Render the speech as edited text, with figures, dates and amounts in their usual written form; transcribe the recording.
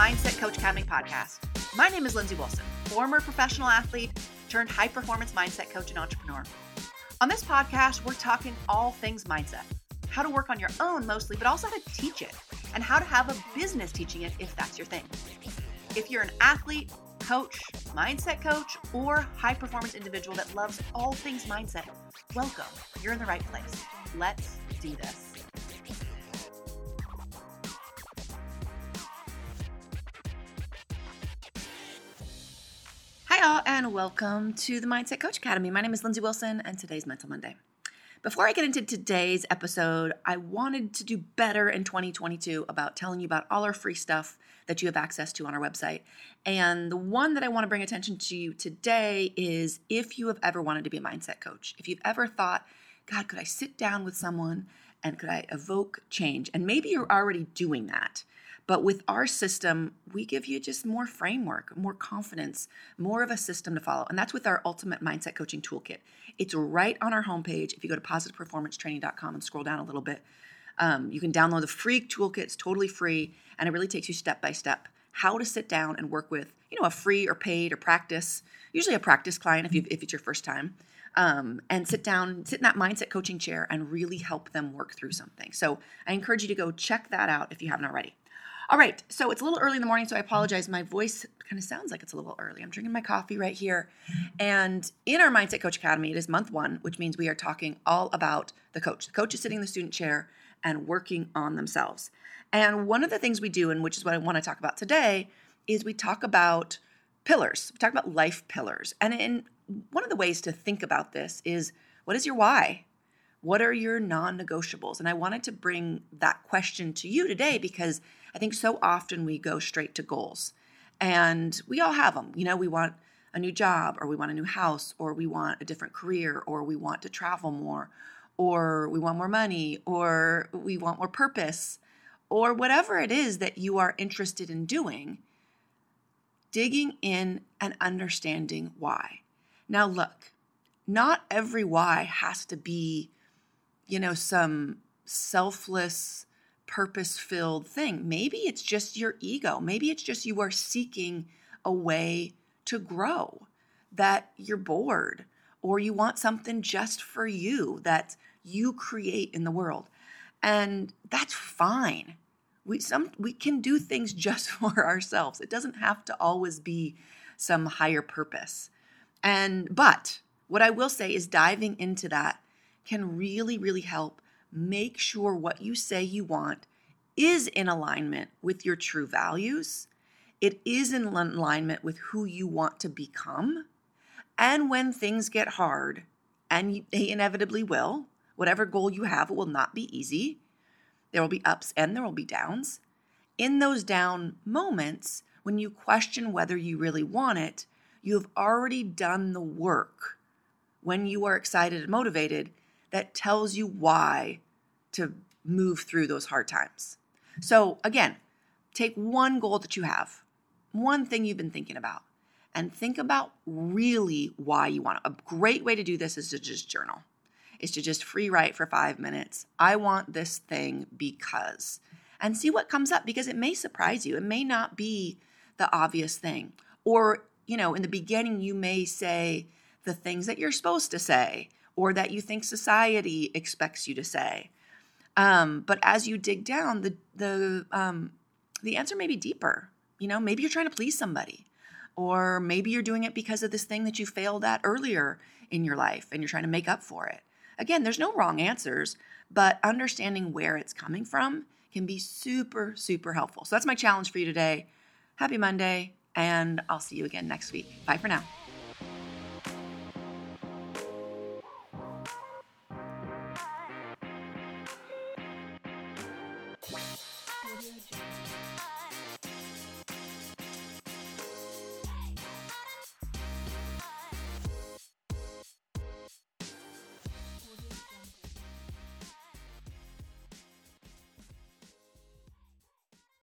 Mindset Coach Academy podcast. My name is Lindsay Wilson, former professional athlete turned high-performance mindset coach and entrepreneur. On this podcast, we're talking all things mindset, how to work on your own mostly, but also how to teach it and how to have a business teaching it if that's your thing. If you're an athlete, coach, mindset coach, or high-performance individual that loves all things mindset, welcome. You're in the right place. Let's do this. Hi, all, and welcome to the Mindset Coach Academy. My name is Lindsay Wilson, and today's Mental Monday. Before I get into today's episode, I wanted to do better in 2022 about telling you about all our free stuff that you have access to on our website. And the one that I want to bring attention to you today is if you have ever wanted to be a mindset coach, if you've ever thought, God, could I sit down with someone and could I evoke change? And maybe you're already doing that. But with our system, we give you just more framework, more confidence, more of a system to follow. And that's with our Ultimate Mindset Coaching Toolkit. It's right on our homepage. If you go to positiveperformancetraining.com and scroll down a little bit, you can download the free toolkit. It's totally free. And it really takes you step by step how to sit down and work with, a free or paid or practice, usually a practice client if it's your first time, and sit in that mindset coaching chair and really help them work through something. So I encourage you to go check that out if you haven't already. All right, so it's a little early in the morning, so I apologize. My voice kind of sounds like it's a little early. I'm drinking my coffee right here. And in our Mindset Coach Academy, it is month one, which means we are talking all about the coach. The coach is sitting in the student chair and working on themselves. And one of the things we do, and which is what I want to talk about today, is we talk about pillars. We talk about life pillars. And one of the ways to think about this is, what is your why? What are your non-negotiables? And I wanted to bring that question to you today because I think so often we go straight to goals and we all have them. We want a new job or we want a new house or we want a different career or we want to travel more or we want more money or we want more purpose or whatever it is that you are interested in doing, digging in and understanding why. Now, look, not every why has to be some selfless, purpose-filled thing. Maybe it's just your ego. Maybe it's just you are seeking a way to grow, that you're bored, or you want something just for you that you create in the world. And that's fine. We can do things just for ourselves. It doesn't have to always be some higher purpose. But what I will say is diving into that can really, really help make sure what you say you want is in alignment with your true values. It is in alignment with who you want to become. And when things get hard, and they inevitably will, whatever goal you have, it will not be easy. There will be ups and there will be downs. In those down moments, when you question whether you really want it, you have already done the work. When you are excited and motivated, that tells you why to move through those hard times. So again, take one goal that you have, one thing you've been thinking about, and think about really why you want it. A great way to do this is to just journal, is to just free write for 5 minutes. I want this thing because, and see what comes up because it may surprise you. It may not be the obvious thing. Or, in the beginning, you may say the things that you're supposed to say or that you think society expects you to say. But as you dig down, the answer may be deeper. Maybe you're trying to please somebody, or maybe you're doing it because of this thing that you failed at earlier in your life and you're trying to make up for it. Again, there's no wrong answers, but understanding where it's coming from can be super, super helpful. So that's my challenge for you today. Happy Monday, and I'll see you again next week. Bye for now.